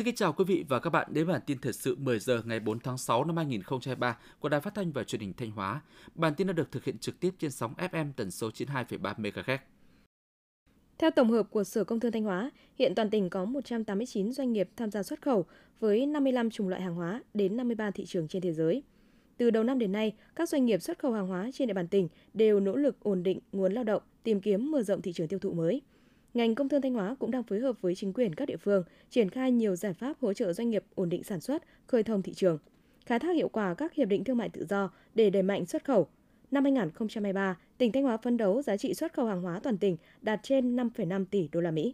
Xin kính chào quý vị và các bạn đến bản tin thời sự 10 giờ ngày 4 tháng 6 năm 2023 của Đài Phát thanh và Truyền hình Thanh Hóa. Bản tin đã được thực hiện trực tiếp trên sóng FM tần số 92,3 MHz. Theo tổng hợp của Sở Công Thương Thanh Hóa, hiện toàn tỉnh có 189 doanh nghiệp tham gia xuất khẩu với 55 chủng loại hàng hóa đến 53 thị trường trên thế giới. Từ đầu năm đến nay, các doanh nghiệp xuất khẩu hàng hóa trên địa bàn tỉnh đều nỗ lực ổn định nguồn lao động, tìm kiếm mở rộng thị trường tiêu thụ mới. Ngành Công Thương Thanh Hóa cũng đang phối hợp với chính quyền các địa phương triển khai nhiều giải pháp hỗ trợ doanh nghiệp ổn định sản xuất, khơi thông thị trường, khai thác hiệu quả các hiệp định thương mại tự do để đẩy mạnh xuất khẩu. Năm 2023, tỉnh Thanh Hóa phấn đấu giá trị xuất khẩu hàng hóa toàn tỉnh đạt trên 5,5 tỷ USD.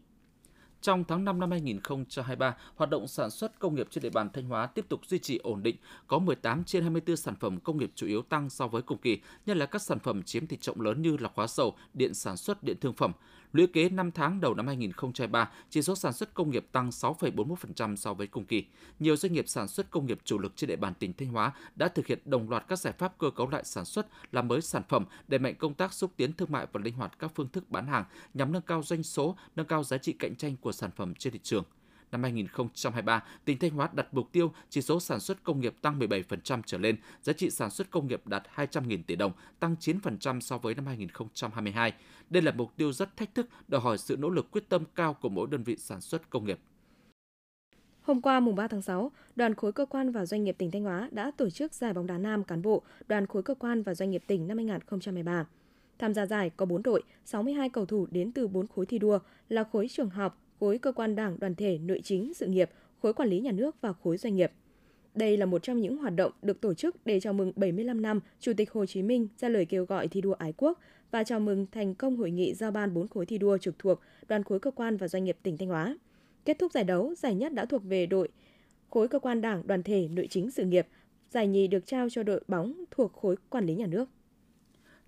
Trong tháng 5 năm 2023, hoạt động sản xuất công nghiệp trên địa bàn Thanh Hóa tiếp tục duy trì ổn định, có 18 trên 24 sản phẩm công nghiệp chủ yếu tăng so với cùng kỳ, nhất là các sản phẩm chiếm tỷ trọng lớn như là hóa dầu, điện sản xuất, điện thương phẩm. Lũy kế 5 tháng đầu năm 2023, chỉ số sản xuất công nghiệp tăng 6,41% so với cùng kỳ. Nhiều doanh nghiệp sản xuất công nghiệp chủ lực trên địa bàn tỉnh Thanh Hóa đã thực hiện đồng loạt các giải pháp cơ cấu lại sản xuất, làm mới sản phẩm, đẩy mạnh công tác xúc tiến thương mại và linh hoạt các phương thức bán hàng nhằm nâng cao doanh số, nâng cao giá trị cạnh tranh của sản phẩm trên thị trường. Năm 2023, tỉnh Thanh Hóa đặt mục tiêu chỉ số sản xuất công nghiệp tăng 17% trở lên, giá trị sản xuất công nghiệp đạt 200.000 tỷ đồng, tăng 9% so với năm 2022. Đây là mục tiêu rất thách thức, đòi hỏi sự nỗ lực quyết tâm cao của mỗi đơn vị sản xuất công nghiệp. Hôm qua mùng 3 tháng 6, Đoàn khối cơ quan và doanh nghiệp tỉnh Thanh Hóa đã tổ chức giải bóng đá nam cán bộ Đoàn khối cơ quan và doanh nghiệp tỉnh năm 2023. Tham gia giải có 4 đội, 62 cầu thủ đến từ 4 khối thi đua là khối trường học, khối cơ quan đảng, đoàn thể, nội chính, sự nghiệp, khối quản lý nhà nước và khối doanh nghiệp. Đây là một trong những hoạt động được tổ chức để chào mừng 75 năm Chủ tịch Hồ Chí Minh ra lời kêu gọi thi đua ái quốc và chào mừng thành công hội nghị giao ban 4 khối thi đua trực thuộc Đoàn khối cơ quan và doanh nghiệp tỉnh Thanh Hóa. Kết thúc giải đấu, giải nhất đã thuộc về đội khối cơ quan đảng, đoàn thể, nội chính, sự nghiệp, giải nhì được trao cho đội bóng thuộc khối quản lý nhà nước.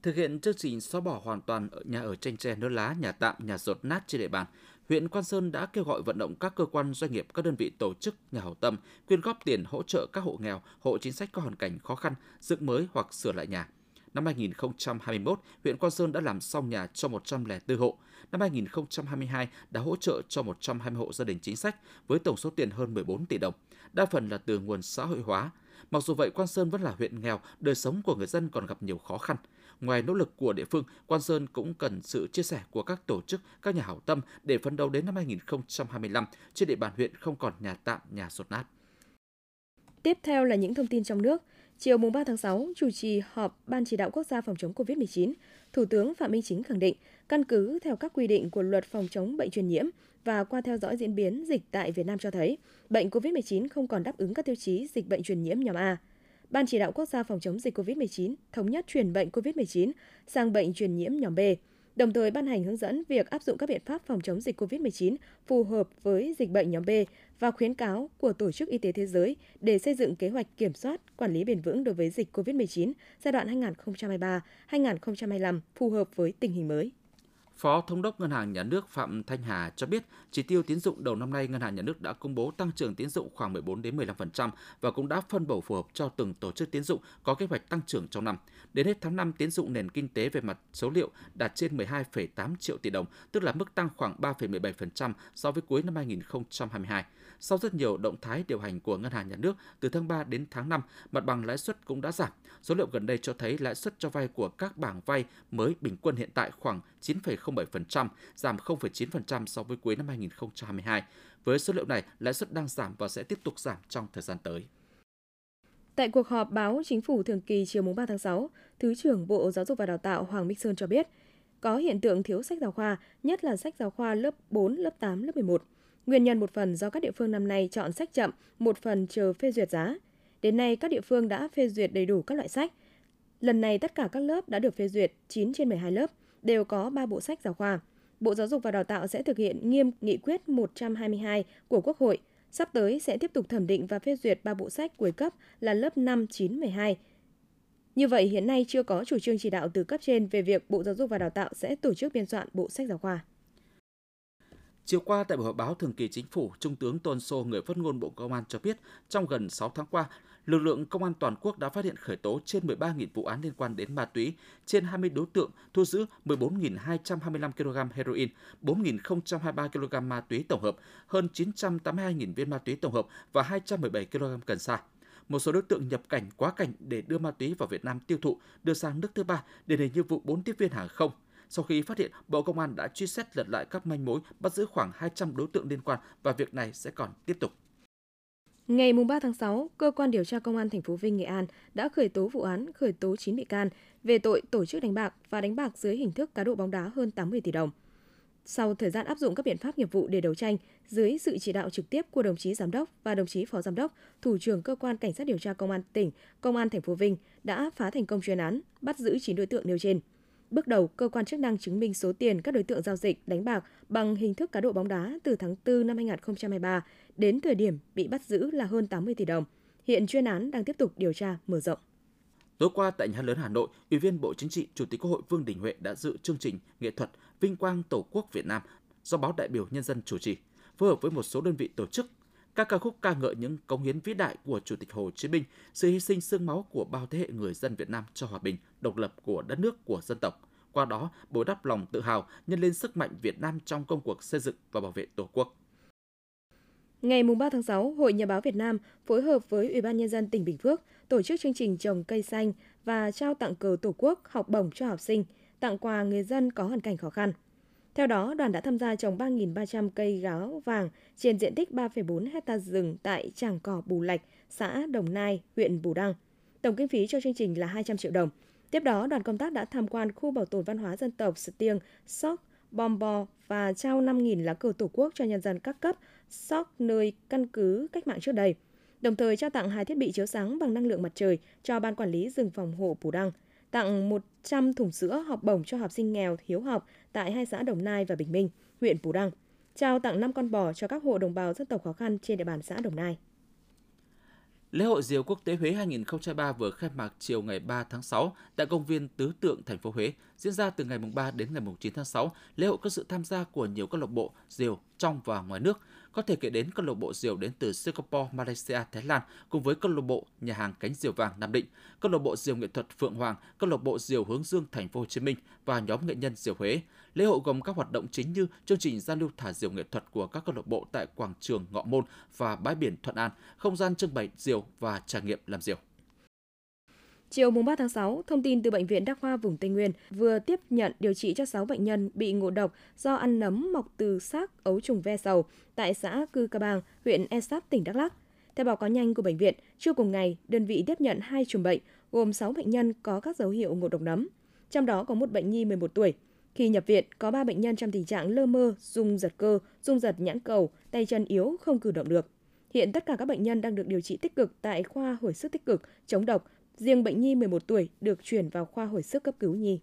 Thực hiện chương trình xóa bỏ hoàn toàn nhà ở tranh tre nứa lá, nhà tạm, nhà dột nát trên địa bàn, huyện Quan Sơn đã kêu gọi vận động các cơ quan, doanh nghiệp, các đơn vị tổ chức, nhà hảo tâm quyên góp tiền hỗ trợ các hộ nghèo, hộ chính sách có hoàn cảnh khó khăn dựng mới hoặc sửa lại nhà. Năm 2021, huyện Quan Sơn đã làm xong nhà cho 104 hộ. Năm 2022 đã hỗ trợ cho 120 hộ gia đình chính sách với tổng số tiền hơn 14 tỷ đồng, đa phần là từ nguồn xã hội hóa. Mặc dù vậy, Quan Sơn vẫn là huyện nghèo, đời sống của người dân còn gặp nhiều khó khăn. Ngoài nỗ lực của địa phương, Quan Sơn cũng cần sự chia sẻ của các tổ chức, các nhà hảo tâm để phấn đấu đến năm 2025, trên địa bàn huyện không còn nhà tạm, nhà dột nát. Tiếp theo là những thông tin trong nước. Chiều 3 tháng 6, chủ trì họp Ban Chỉ đạo Quốc gia phòng chống COVID-19, Thủ tướng Phạm Minh Chính khẳng định, căn cứ theo các quy định của Luật phòng chống bệnh truyền nhiễm và qua theo dõi diễn biến dịch tại Việt Nam cho thấy, bệnh COVID-19 không còn đáp ứng các tiêu chí dịch bệnh truyền nhiễm nhóm A. Ban Chỉ đạo Quốc gia phòng chống dịch COVID-19 thống nhất chuyển bệnh COVID-19 sang bệnh truyền nhiễm nhóm B, đồng thời ban hành hướng dẫn việc áp dụng các biện pháp phòng chống dịch COVID-19 phù hợp với dịch bệnh nhóm B và khuyến cáo của Tổ chức Y tế Thế giới để xây dựng kế hoạch kiểm soát, quản lý bền vững đối với dịch COVID-19 giai đoạn 2023-2025 phù hợp với tình hình mới. Phó Thống đốc Ngân hàng Nhà nước Phạm Thanh Hà cho biết, chỉ tiêu tín dụng đầu năm nay Ngân hàng Nhà nước đã công bố tăng trưởng tín dụng khoảng 14-15% và cũng đã phân bổ phù hợp cho từng tổ chức tín dụng có kế hoạch tăng trưởng trong năm. Đến hết tháng 5, tín dụng nền kinh tế về mặt số liệu đạt trên 12,8 triệu tỷ đồng, tức là mức tăng khoảng 3,17% so với cuối năm 2022. Sau rất nhiều động thái điều hành của Ngân hàng Nhà nước từ tháng 3 đến tháng 5, mặt bằng lãi suất cũng đã giảm. Số liệu gần đây cho thấy lãi suất cho vay của các bảng vay mới bình quân hiện tại khoảng 9,07%, giảm 0,9% so với cuối năm 2022. Với số liệu này, lãi suất đang giảm và sẽ tiếp tục giảm trong thời gian tới. Tại cuộc họp báo Chính phủ thường kỳ chiều 3 tháng 6, Thứ trưởng Bộ Giáo dục và Đào tạo Hoàng Minh Sơn cho biết, có hiện tượng thiếu sách giáo khoa, nhất là sách giáo khoa lớp 4, lớp 8, lớp 11. Nguyên nhân một phần do các địa phương năm nay chọn sách chậm, một phần chờ phê duyệt giá. Đến nay, các địa phương đã phê duyệt đầy đủ các loại sách. Lần này, tất cả các lớp đã được phê duyệt, 9 trên 12 lớp, đều có 3 bộ sách giáo khoa. Bộ Giáo dục và Đào tạo sẽ thực hiện nghiêm nghị quyết 122 của Quốc hội. Sắp tới sẽ tiếp tục thẩm định và phê duyệt 3 bộ sách cuối cấp là lớp 5, 9, 12. Như vậy, hiện nay chưa có chủ trương chỉ đạo từ cấp trên về việc Bộ Giáo dục và Đào tạo sẽ tổ chức biên soạn bộ sách giáo khoa. Chiều qua tại buổi họp báo thường kỳ Chính phủ, Trung tướng Tôn Sô, người phát ngôn Bộ Công an cho biết, trong gần 6 tháng qua, lực lượng công an toàn quốc đã phát hiện khởi tố trên 13.000 vụ án liên quan đến ma túy, trên 20 đối tượng thu giữ 14.225 kg heroin, 4.023 kg ma túy tổng hợp, hơn 982.000 viên ma túy tổng hợp và 217 kg cần sa. Một số đối tượng nhập cảnh, quá cảnh để đưa ma túy vào Việt Nam tiêu thụ, đưa sang nước thứ ba, điển hình như vụ 4 tiếp viên hàng không. Sau khi phát hiện, Bộ Công an đã truy xét lật lại các manh mối, bắt giữ khoảng 200 đối tượng liên quan và việc này sẽ còn tiếp tục. Ngày 3 tháng 6, Cơ quan Điều tra Công an thành phố Vinh, Nghệ An đã khởi tố vụ án, khởi tố 9 bị can về tội tổ chức đánh bạc và đánh bạc dưới hình thức cá độ bóng đá hơn 80 tỷ đồng. Sau thời gian áp dụng các biện pháp nghiệp vụ để đấu tranh, dưới sự chỉ đạo trực tiếp của đồng chí Giám đốc và đồng chí Phó Giám đốc, Thủ trưởng Cơ quan Cảnh sát Điều tra Công an tỉnh, Công an thành phố Vinh đã phá thành công chuyên án, bắt giữ 9 đối tượng nêu trên. Bước đầu, cơ quan chức năng chứng minh số tiền các đối tượng giao dịch đánh bạc bằng hình thức cá độ bóng đá từ tháng 4 năm 2023 đến thời điểm bị bắt giữ là hơn 80 tỷ đồng. Hiện chuyên án đang tiếp tục điều tra mở rộng. Tối qua tại Nhà hát lớn Hà Nội, Ủy viên Bộ Chính trị, Chủ tịch Quốc hội Vương Đình Huệ đã dự chương trình nghệ thuật Vinh quang Tổ quốc Việt Nam do Báo Đại biểu Nhân dân chủ trì, phối hợp với một số đơn vị tổ chức. Các ca khúc ca ngợi những cống hiến vĩ đại của Chủ tịch Hồ Chí Minh, sự hy sinh xương máu của bao thế hệ người dân Việt Nam cho hòa bình, độc lập của đất nước, của dân tộc. Qua đó, bồi đắp lòng tự hào, nhân lên sức mạnh Việt Nam trong công cuộc xây dựng và bảo vệ Tổ quốc. Ngày 3 tháng 6, Hội Nhà báo Việt Nam phối hợp với Ủy ban Nhân dân tỉnh Bình Phước tổ chức chương trình trồng cây xanh và trao tặng cờ Tổ quốc, học bổng cho học sinh, tặng quà người dân có hoàn cảnh khó khăn. Theo đó, đoàn đã tham gia trồng 3.300 cây gáo vàng trên diện tích 3,4 hectare rừng tại Trảng Cỏ Bù Lạch, xã Đồng Nai, huyện Bù Đăng. Tổng kinh phí cho chương trình là 200 triệu đồng. Tiếp đó, đoàn công tác đã tham quan khu bảo tồn văn hóa dân tộc Stiêng, Sóc, Bombo và trao 5.000 lá cờ Tổ quốc cho nhân dân các cấp, Sóc nơi căn cứ cách mạng trước đây. Đồng thời trao tặng 2 thiết bị chiếu sáng bằng năng lượng mặt trời cho Ban Quản lý rừng phòng hộ Bù Đăng, tặng 100 thùng sữa học bổng cho học sinh nghèo hiếu học tại 2 xã Đồng Nai và Bình Minh, huyện Bù Đăng, trao tặng 5 con bò cho các hộ đồng bào dân tộc khó khăn trên địa bàn xã Đồng Nai. Lễ hội Diều Quốc tế Huế 2023 vừa khai mạc chiều ngày 3 tháng 6 tại công viên Tứ Tượng, thành phố Huế, diễn ra từ ngày 3 đến ngày 9 tháng 6. Lễ hội có sự tham gia của nhiều câu lạc bộ diều trong và ngoài nước. Có thể kể đến câu lạc bộ diều đến từ Singapore, Malaysia, Thái Lan cùng với câu lạc bộ nhà hàng cánh diều vàng Nam Định, câu lạc bộ diều nghệ thuật Phượng Hoàng, câu lạc bộ diều hướng dương thành phố Hồ Chí Minh và nhóm nghệ nhân diều Huế. Lễ hội gồm các hoạt động chính như chương trình giao lưu thả diều nghệ thuật của các câu lạc bộ tại quảng trường Ngọ Môn và bãi biển Thuận An, không gian trưng bày diều và trải nghiệm làm diều. Chiều 3 tháng 6, thông tin từ Bệnh viện Đa khoa vùng Tây Nguyên vừa tiếp nhận điều trị cho 6 bệnh nhân bị ngộ độc do ăn nấm mọc từ xác ấu trùng ve sầu tại xã Cư Ca Bang, huyện E Sáp, tỉnh Đắk Lắk. Theo báo cáo nhanh của bệnh viện, trưa cùng ngày, đơn vị tiếp nhận 2 chùm bệnh, gồm 6 bệnh nhân có các dấu hiệu ngộ độc nấm. Trong đó có một bệnh nhi 11 tuổi. Khi nhập viện, có 3 bệnh nhân trong tình trạng lơ mơ, rung giật cơ, rung giật nhãn cầu, tay chân yếu, không cử động được. Hiện tất cả các bệnh nhân đang được điều trị tích cực tại khoa hồi sức tích cực, chống độc. Riêng bệnh nhi 11 tuổi được chuyển vào khoa hồi sức cấp cứu nhi.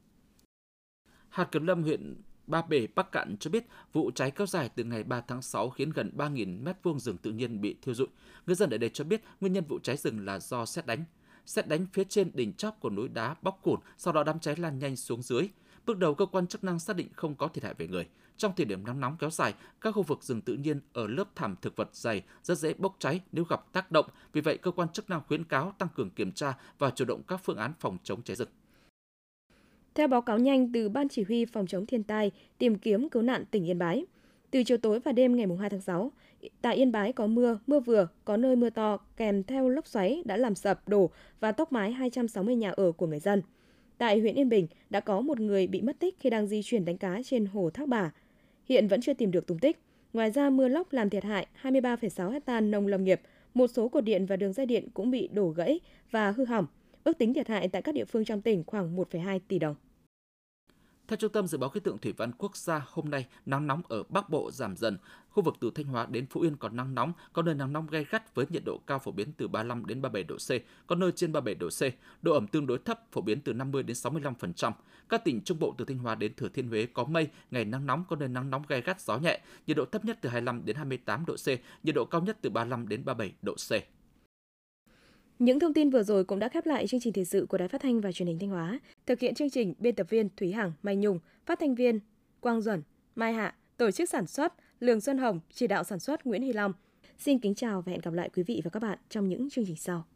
Hạt Kiểm lâm huyện Ba Bể, Bắc Kạn cho biết vụ cháy kéo dài từ ngày 3 tháng 6 khiến gần 3.000 m2 rừng tự nhiên bị thiêu rụi. Người dân ở đây cho biết nguyên nhân vụ cháy rừng là do sét đánh. Sét đánh phía trên đỉnh chóp của núi đá bóc củn, sau đó đám cháy lan nhanh xuống dưới. Bước đầu cơ quan chức năng xác định không có thiệt hại về người. Trong thời điểm nắng nóng kéo dài, các khu vực rừng tự nhiên ở lớp thảm thực vật dày rất dễ bốc cháy nếu gặp tác động. Vì vậy, cơ quan chức năng khuyến cáo tăng cường kiểm tra và chủ động các phương án phòng chống cháy rừng. Theo báo cáo nhanh từ Ban Chỉ huy Phòng chống thiên tai, tìm kiếm cứu nạn tỉnh Yên Bái, từ chiều tối và đêm ngày 2 tháng 6, tại Yên Bái có mưa, mưa vừa, có nơi mưa to kèm theo lốc xoáy đã làm sập, đổ và tốc mái 260 nhà ở của người dân. Tại huyện Yên Bình đã có một người bị mất tích khi đang di chuyển đánh cá trên hồ Thác Bà. Hiện vẫn chưa tìm được tung tích. Ngoài ra, mưa lốc làm thiệt hại 23,6 ha nông lâm nghiệp, một số cột điện và đường dây điện cũng bị đổ gãy và hư hỏng. Ước tính thiệt hại tại các địa phương trong tỉnh khoảng 1,2 tỷ đồng. Theo Trung tâm Dự báo Khí tượng Thủy văn Quốc gia, hôm nay nắng nóng ở Bắc Bộ giảm dần. Khu vực từ Thanh Hóa đến Phú Yên còn nắng nóng, có nơi nắng nóng gay gắt với nhiệt độ cao phổ biến từ 35 đến 37 độ C, có nơi trên 37 độ C, độ ẩm tương đối thấp phổ biến từ 50 đến 65%. Các tỉnh Trung Bộ từ Thanh Hóa đến Thừa Thiên Huế có mây, ngày nắng nóng, có nơi nắng nóng gay gắt, gió nhẹ, nhiệt độ thấp nhất từ 25 đến 28 độ C, nhiệt độ cao nhất từ 35 đến 37 độ C. Những thông tin vừa rồi cũng đã khép lại chương trình thời sự của Đài Phát thanh và Truyền hình Thanh Hóa. Thực hiện chương trình, biên tập viên Thúy Hằng, Mai Nhung, phát thanh viên Quang Duẩn, Mai Hạ, tổ chức sản xuất Lường Xuân Hồng, chỉ đạo sản xuất Nguyễn Hy Long. Xin kính chào và hẹn gặp lại quý vị và các bạn trong những chương trình sau.